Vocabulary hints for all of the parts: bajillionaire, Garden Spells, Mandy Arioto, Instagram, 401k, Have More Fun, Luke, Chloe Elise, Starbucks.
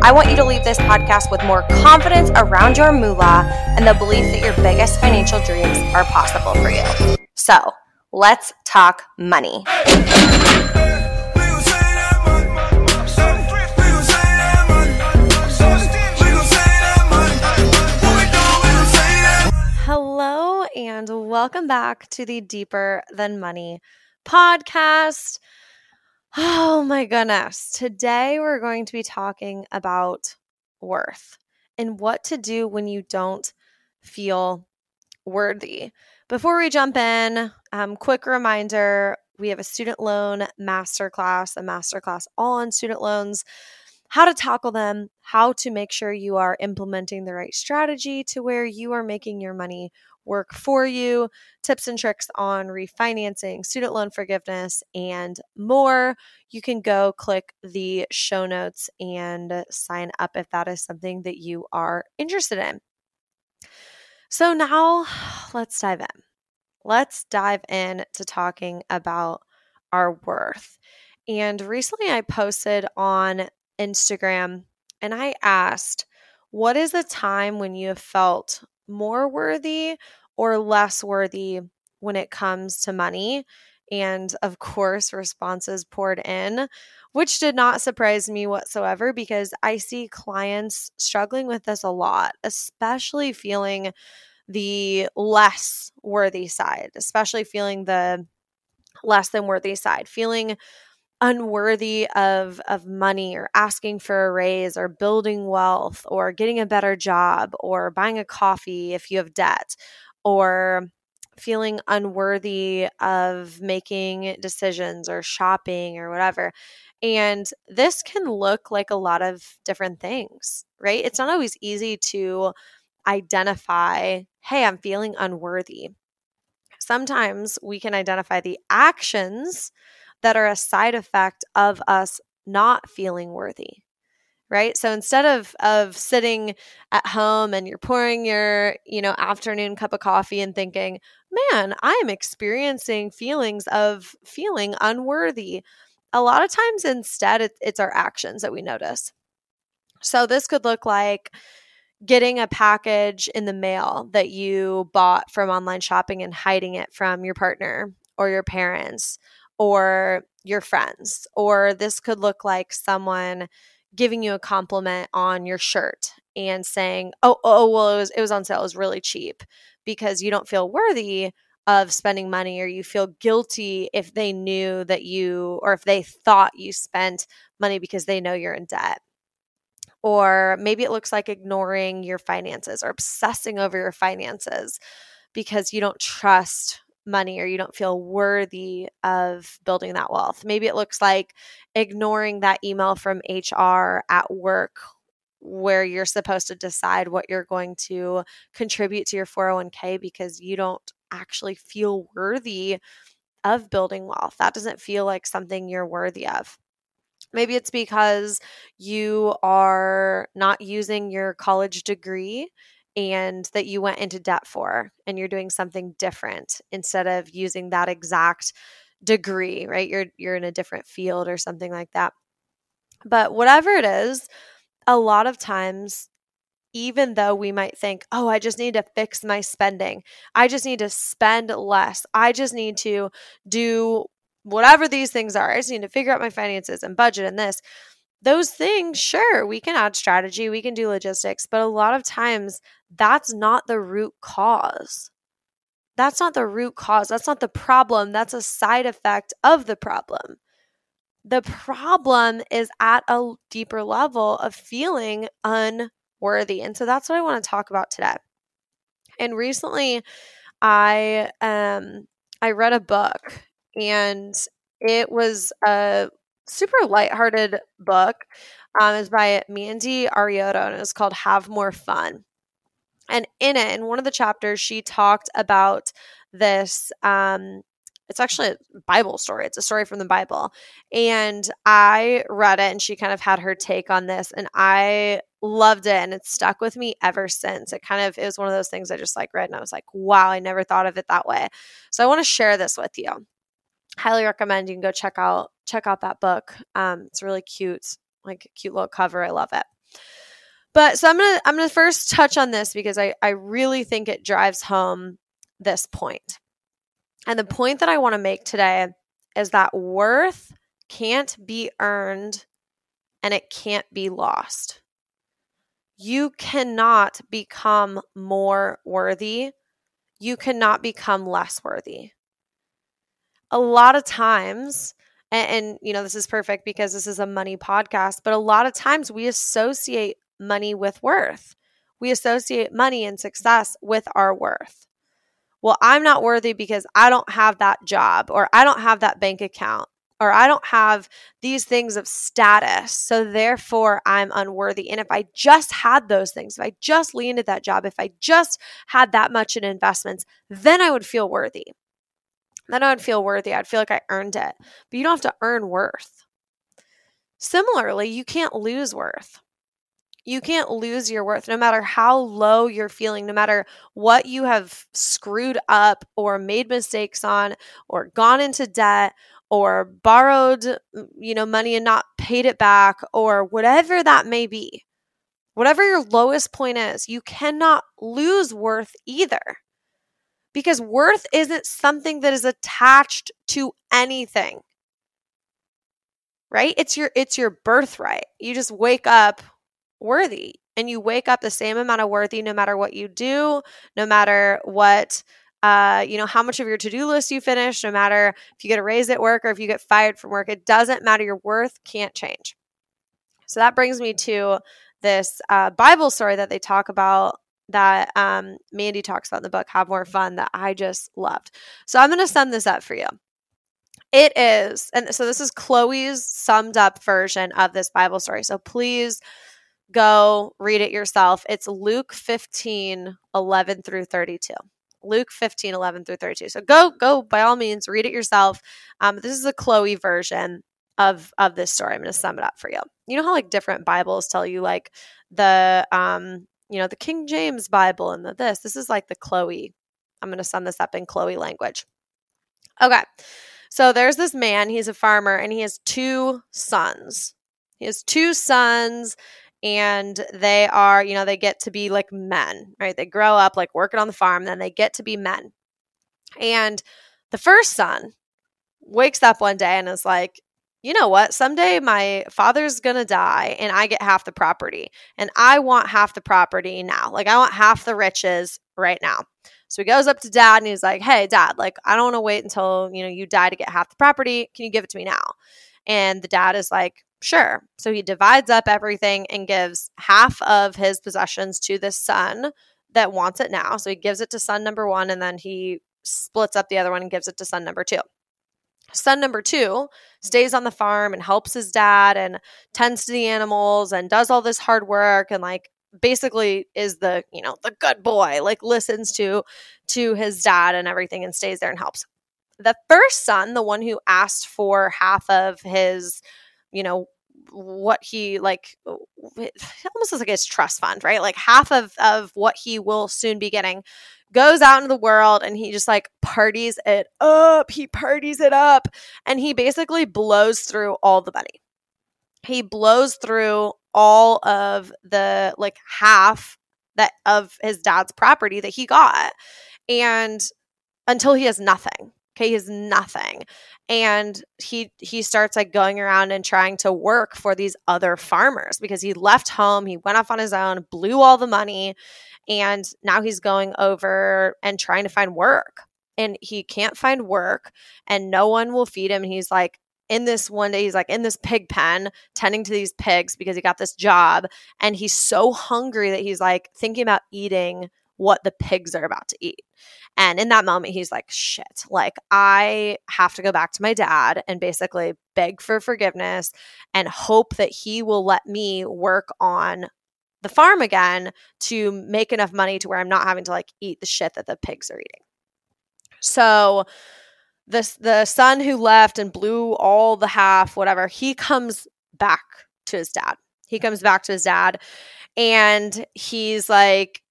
I want you to leave this podcast with more confidence around your moolah and the belief that your biggest financial dreams are possible for you. So, let's talk money. Hello, and welcome back to the Deeper Than Money podcast. Oh my goodness. Today we're going to be talking about worth and what to do when you don't feel worthy. Before we jump in, quick reminder, we have a student loan masterclass, a masterclass all on student loans, how to tackle them, how to make sure you are implementing the right strategy to where you are making your money work for you, tips and tricks on refinancing, student loan forgiveness, and more. You can go click the show notes and sign up if that is something that you are interested in. So now let's dive in. Let's dive in to talking about our worth. And recently I posted on Instagram and I asked, what is the time when you have felt more worthy or less worthy when it comes to money? And of course, responses poured in, which did not surprise me whatsoever because I see clients struggling with this a lot, especially feeling the less worthy side, especially feeling the less than worthy side, feeling unworthy of money or asking for a raise or building wealth or getting a better job or buying a coffee if you have debt or feeling unworthy of making decisions or shopping or whatever. And this can look like a lot of different things, right? It's not always easy to identify, hey, I'm feeling unworthy. Sometimes we can identify the actions that are a side effect of us not feeling worthy, right? So instead of sitting at home and you're pouring your, afternoon cup of coffee and thinking, man, I am experiencing feelings of feeling unworthy. A lot of times instead, it's our actions that we notice. So this could look like getting a package in the mail that you bought from online shopping and hiding it from your partner or your parents or your friends, or this could look like someone giving you a compliment on your shirt and saying, well, it was on sale, it was really cheap, because you don't feel worthy of spending money or you feel guilty if they knew that you, or if they thought you spent money because they know you're in debt. Or maybe it looks like ignoring your finances or obsessing over your finances because you don't trust money or you don't feel worthy of building that wealth. Maybe it looks like ignoring that email from HR at work where you're supposed to decide what you're going to contribute to your 401k because you don't actually feel worthy of building wealth. That doesn't feel like something you're worthy of. Maybe it's because you are not using your college degree and that you went into debt for, and you're doing something different instead of using that exact degree, right? You're in a different field or something like that. But whatever it is, a lot of times, even though we might think, oh, I just need to fix my spending. I just need to spend less. I just need to do whatever these things are. I just need to figure out my finances and budget and this. Those things, sure, we can add strategy, we can do logistics, but a lot of times that's not the root cause. That's not the root cause. That's not the problem. That's a side effect of the problem. The problem is at a deeper level of feeling unworthy. And so that's what I want to talk about today. And recently I read a book, and it was a super lighthearted book. It's by Mandy Arioto, and it's called Have More Fun. And in it, in one of the chapters, she talked about this. It's actually a Bible story. It's a story from the Bible. And I read it, and she kind of had her take on this. And I loved it, and it's stuck with me ever since. It was one of those things I just like read, and I was like, wow, I never thought of it that way. So I want to share this with you. Highly recommend. You can go check out that book. It's really cute, like cute little cover. I love it. But so I'm gonna first touch on this because I really think it drives home this point. And the point that I want to make today is that worth can't be earned and it can't be lost. You cannot become more worthy. You cannot become less worthy. A lot of times, and you know, this is perfect because this is a money podcast, but a lot of times we associate money with worth. We associate money and success with our worth. Well, I'm not worthy because I don't have that job, or I don't have that bank account, or I don't have these things of status. So therefore, I'm unworthy. And if I just had those things, if I just landed that job, if I just had that much in investments, then I would feel worthy. Then I would feel worthy. I'd feel like I earned it. But you don't have to earn worth. Similarly, you can't lose worth. You can't lose your worth no matter how low you're feeling, no matter what you have screwed up or made mistakes on or gone into debt or borrowed, money and not paid it back or whatever that may be. Whatever your lowest point is, you cannot lose worth either. Because worth isn't something that is attached to anything, right? It's your birthright. You just wake up worthy, and you wake up the same amount of worthy no matter what you do, no matter what, how much of your to-do list you finish, no matter if you get a raise at work or if you get fired from work. It doesn't matter. Your worth can't change. So that brings me to this Bible story that they talk about, that Mandy talks about in the book, Have More Fun, that I just loved. So I'm going to sum this up for you. It is, and so this is Chloe's summed up version of this Bible story. So please go read it yourself. It's Luke 15:11 through 32. Luke 15:11 through 32. So go by all means, read it yourself. This is the Chloe version of this story. I'm going to sum it up for you. You know how like different Bibles tell you like the, the King James Bible and this is like the Chloe. I'm going to sum this up in Chloe language. Okay. So there's this man, he's a farmer, and he has two sons. And they are, they get to be like men, right? They grow up like working on the farm, then they get to be men. And the first son wakes up one day and is like, you know what? Someday my father's going to die and I get half the property, and I want half the property now. Like I want half the riches right now. So he goes up to dad and he's like, hey dad, like I don't want to wait until, you die to get half the property. Can you give it to me now? And the dad is like, sure. So he divides up everything and gives half of his possessions to the son that wants it now. So he gives it to son number one, and then he splits up the other one and gives it to son number two. Son number two stays on the farm and helps his dad and tends to the animals and does all this hard work and like basically is the, the good boy, like listens to his dad and everything and stays there and helps. The first son, the one who asked for half of his, what he like, almost is like his trust fund, right? Like half of what he will soon be getting, goes out into the world and he just like parties it up. He parties it up and he basically blows through all the money. He blows through all of the like half that of his dad's property that he got, and until he has nothing. Okay, he has nothing. And he starts like going around and trying to work for these other farmers because he left home, he went off on his own, blew all the money, and now he's going over and trying to find work. And he can't find work and no one will feed him. And he's like in this one day, he's like in this pig pen tending to these pigs because he got this job, and he's so hungry that he's like thinking about eating what the pigs are about to eat. And in that moment, he's like, shit, like I have to go back to my dad and basically beg for forgiveness and hope that he will let me work on the farm again to make enough money to where I'm not having to like eat the shit that the pigs are eating. So the son who left and blew all the half, whatever, he comes back to his dad. He comes back to his dad and he's like,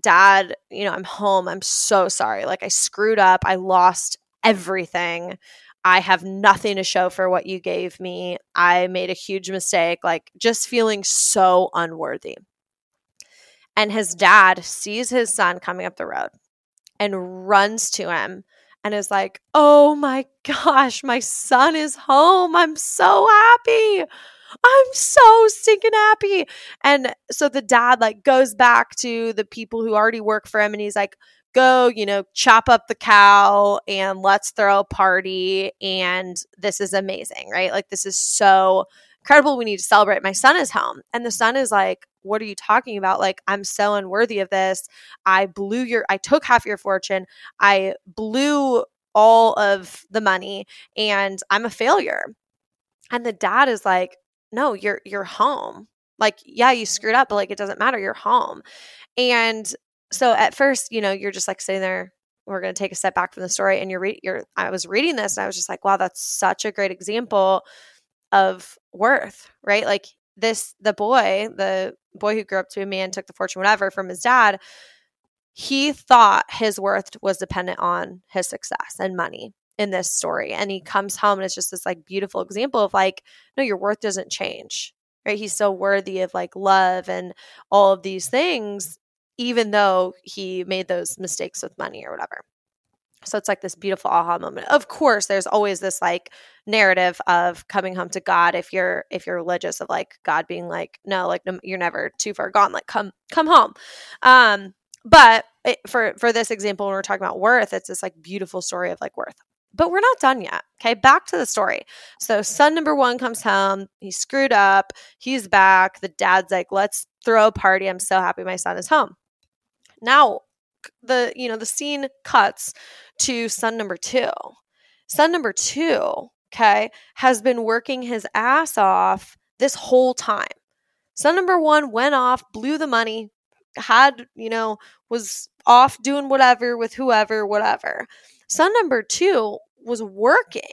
Dad, you know, I'm home. I'm so sorry. Like I screwed up. I lost everything. I have nothing to show for what you gave me. I made a huge mistake. Like just feeling so unworthy. And his dad sees his son coming up the road and runs to him and is like, oh my gosh, my son is home. I'm so happy. I'm so stinking happy. And so the dad like goes back to the people who already work for him and he's like, go, you know, chop up the cow and let's throw a party. And this is amazing, right? Like this is so incredible. We need to celebrate. My son is home. And the son is like, what are you talking about? Like, I'm so unworthy of this. I took half your fortune. I blew all of the money and I'm a failure. And the dad is like, no, you're home. Like, yeah, you screwed up, but like, it doesn't matter. You're home. And so at first, you know, you're just like sitting there, we're going to take a step back from the story. And I was reading this and I was just like, wow, that's such a great example of worth, right? Like this, the boy who grew up to a man, took the fortune, whatever, from his dad, he thought his worth was dependent on his success and money in this story. And he comes home and it's just this like beautiful example of like, no, your worth doesn't change, right? He's so worthy of like love and all of these things, even though he made those mistakes with money or whatever. So it's like this beautiful aha moment. Of course, there's always this like narrative of coming home to God if you're religious, of like God being like, no, like no, you're never too far gone. Like come home. But for this example, when we're talking about worth, it's this like beautiful story of like worth. But we're not done yet. Okay, back to the story. So son number one comes home. He's screwed up. He's back. The dad's like, let's throw a party. I'm so happy my son is home. Now the scene cuts to son number two. Son number two, okay, has been working his ass off this whole time. Son number one went off, blew the money, was off doing whatever with whoever, whatever. Son number two was working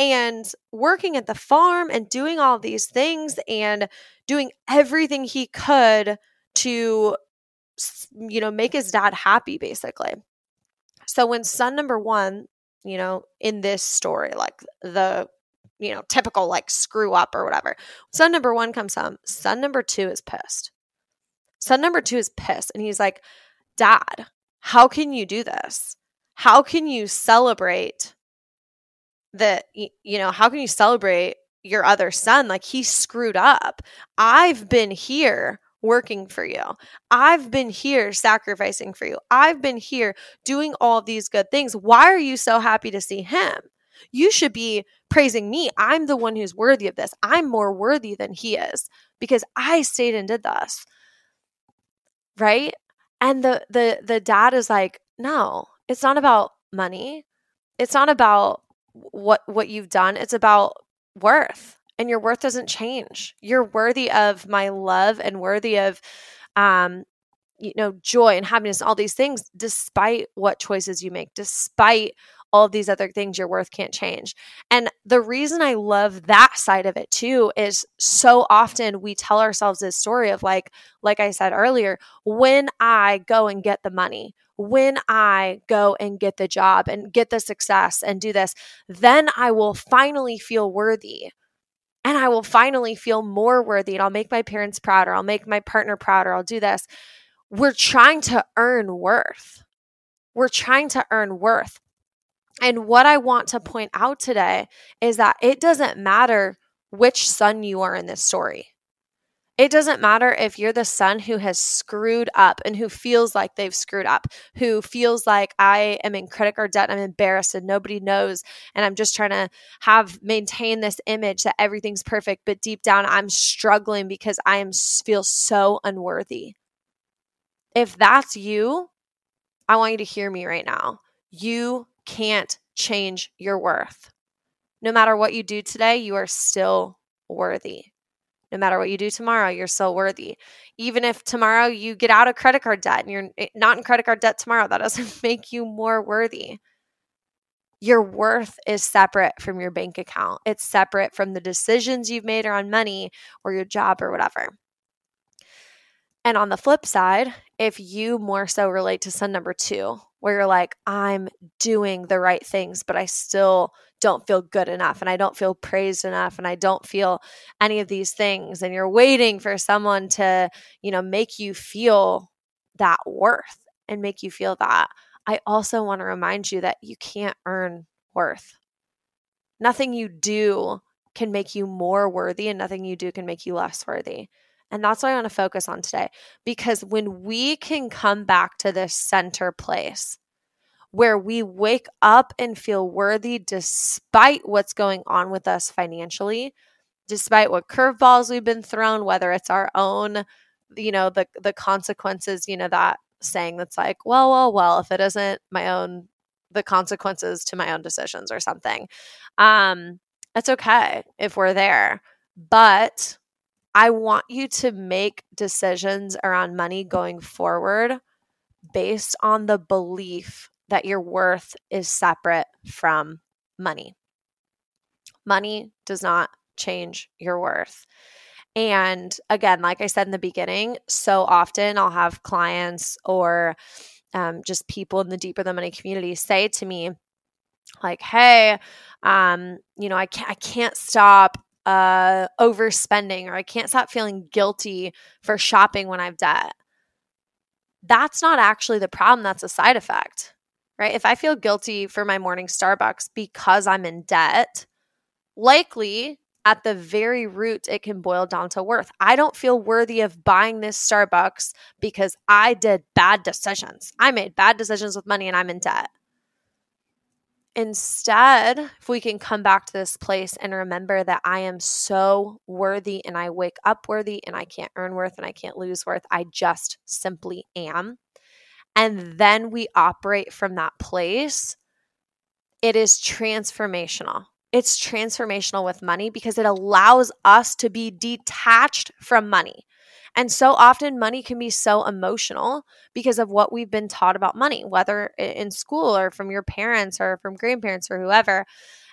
at the farm and doing all these things and doing everything he could to, you know, make his dad happy, basically. So when son number one, you know, in this story, like the, you know, typical like screw up or whatever, son number one comes home, son number two is pissed. Son number two is pissed and he's like, Dad, how can you do this? How can you celebrate that, you know, how can you celebrate your other son? Like he screwed up. I've been here working for you. I've been here sacrificing for you. I've been here doing all these good things. Why are you so happy to see him? You should be praising me. I'm the one who's worthy of this. I'm more worthy than he is because I stayed and did this. Right? And the dad is like, no. It's not about money. It's not about what you've done. It's about worth. And your worth doesn't change. You're worthy of my love and worthy of joy and happiness and all these things, despite what choices you make, despite all of these other things, your worth can't change. And the reason I love that side of it too is so often we tell ourselves this story of like I said earlier, when I go and get the money, when I go and get the job and get the success and do this, then I will finally feel worthy. And I will finally feel more worthy. And I'll make my parents proud, or I'll make my partner proud, or I'll do this. We're trying to earn worth. We're trying to earn worth. And what I want to point out today is that it doesn't matter which son you are in this story. It doesn't matter if you're the son who has screwed up and who feels like they've screwed up, who feels like I am in credit card debt, I'm embarrassed and nobody knows, and I'm just trying to maintain this image that everything's perfect, but deep down I'm struggling because I feel so unworthy. If that's you, I want you to hear me right now. You can't change your worth. No matter what you do today, you are still worthy. No matter what you do tomorrow, you're still worthy. Even if tomorrow you get out of credit card debt and you're not in credit card debt tomorrow, that doesn't make you more worthy. Your worth is separate from your bank account. It's separate from the decisions you've made around money or your job or whatever. And on the flip side, if you more so relate to son number 2, where you're like, I'm doing the right things, but I still don't feel good enough and I don't feel praised enough and I don't feel any of these things, and you're waiting for someone to, make you feel that worth and make you feel that, I also want to remind you that you can't earn worth. Nothing you do can make you more worthy, and nothing you do can make you less worthy. And that's what I want to focus on today, because when we can come back to this center place where we wake up and feel worthy despite what's going on with us financially, despite what curveballs we've been thrown, whether it's our own, the consequences, that saying that's like, well, if it isn't my own, the consequences to my own decisions or something. That's okay if we're there, but I want you to make decisions around money going forward based on the belief that your worth is separate from money. Money does not change your worth. And again, like I said in the beginning, so often I'll have clients or just people in the Deeper Than Money community say to me like, hey, I can't stop overspending, or I can't stop feeling guilty for shopping when I've debt. That's not actually the problem. That's a side effect, right? If I feel guilty for my morning Starbucks because I'm in debt, likely at the very root, it can boil down to worth. I don't feel worthy of buying this Starbucks because I did bad decisions. I made bad decisions with money and I'm in debt. Instead, if we can come back to this place and remember that I am so worthy and I wake up worthy and I can't earn worth and I can't lose worth, I just simply am. And then we operate from that place. It is transformational. It's transformational with money because it allows us to be detached from money. And so often money can be so emotional because of what we've been taught about money, whether in school or from your parents or from grandparents or whoever.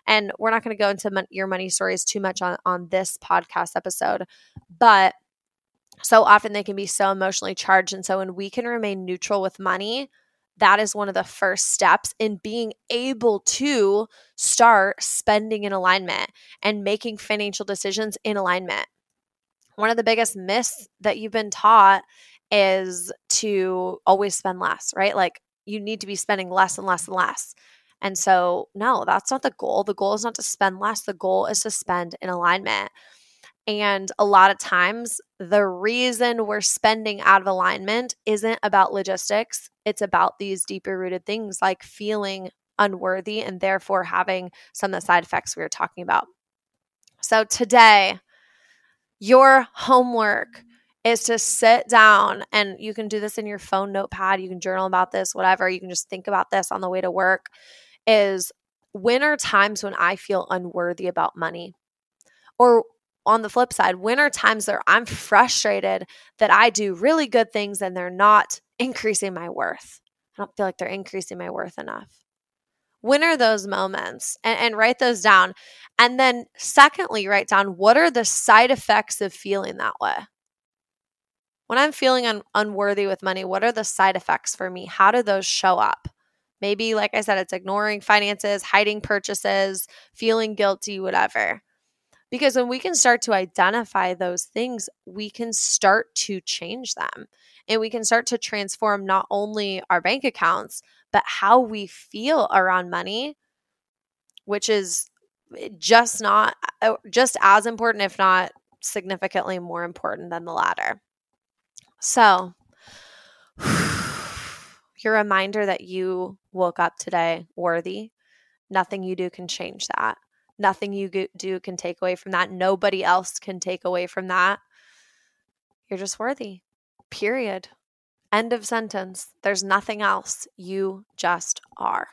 And we're not going to go into your money stories too much on this podcast episode, but so often they can be so emotionally charged. And so when we can remain neutral with money, that is one of the first steps in being able to start spending in alignment and making financial decisions in alignment. One of the biggest myths that you've been taught is to always spend less, right? Like you need to be spending less and less and less. And so no, that's not the goal. The goal is not to spend less. The goal is to spend in alignment. And a lot of times the reason we're spending out of alignment isn't about logistics. It's about these deeper rooted things like feeling unworthy and therefore having some of the side effects we were talking about. So today, your homework is to sit down, and you can do this in your phone notepad. You can journal about this, whatever. You can just think about this on the way to work is, when are times when I feel unworthy about money? Or on the flip side, when are times that I'm frustrated that I do really good things and they're not increasing my worth? I don't feel like they're increasing my worth enough. When are those moments? And write those down. And then secondly, write down, what are the side effects of feeling that way? When I'm feeling unworthy with money, what are the side effects for me? How do those show up? Maybe, like I said, it's ignoring finances, hiding purchases, feeling guilty, whatever. Because when we can start to identify those things, we can start to change them. And we can start to transform not only our bank accounts, but how we feel around money, which is just as important, if not significantly more important than the latter. So your reminder that you woke up today worthy, nothing you do can change that. Nothing you do can take away from that. Nobody else can take away from that. You're just worthy, period. End of sentence. There's nothing else. You just are.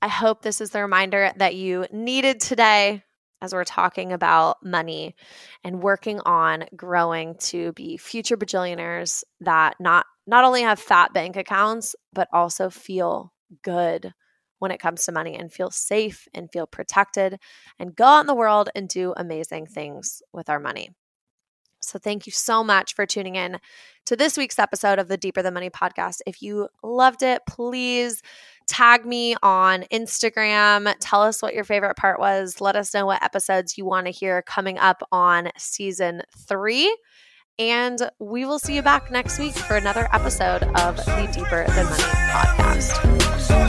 I hope this is the reminder that you needed today as we're talking about money and working on growing to be future bajillionaires that not only have fat bank accounts, but also feel good when it comes to money and feel safe and feel protected and go out in the world and do amazing things with our money. So thank you so much for tuning in to this week's episode of the Deeper Than Money podcast. If you loved it, please tag me on Instagram. Tell us what your favorite part was. Let us know what episodes you want to hear coming up on season 3. And we will see you back next week for another episode of the Deeper Than Money podcast.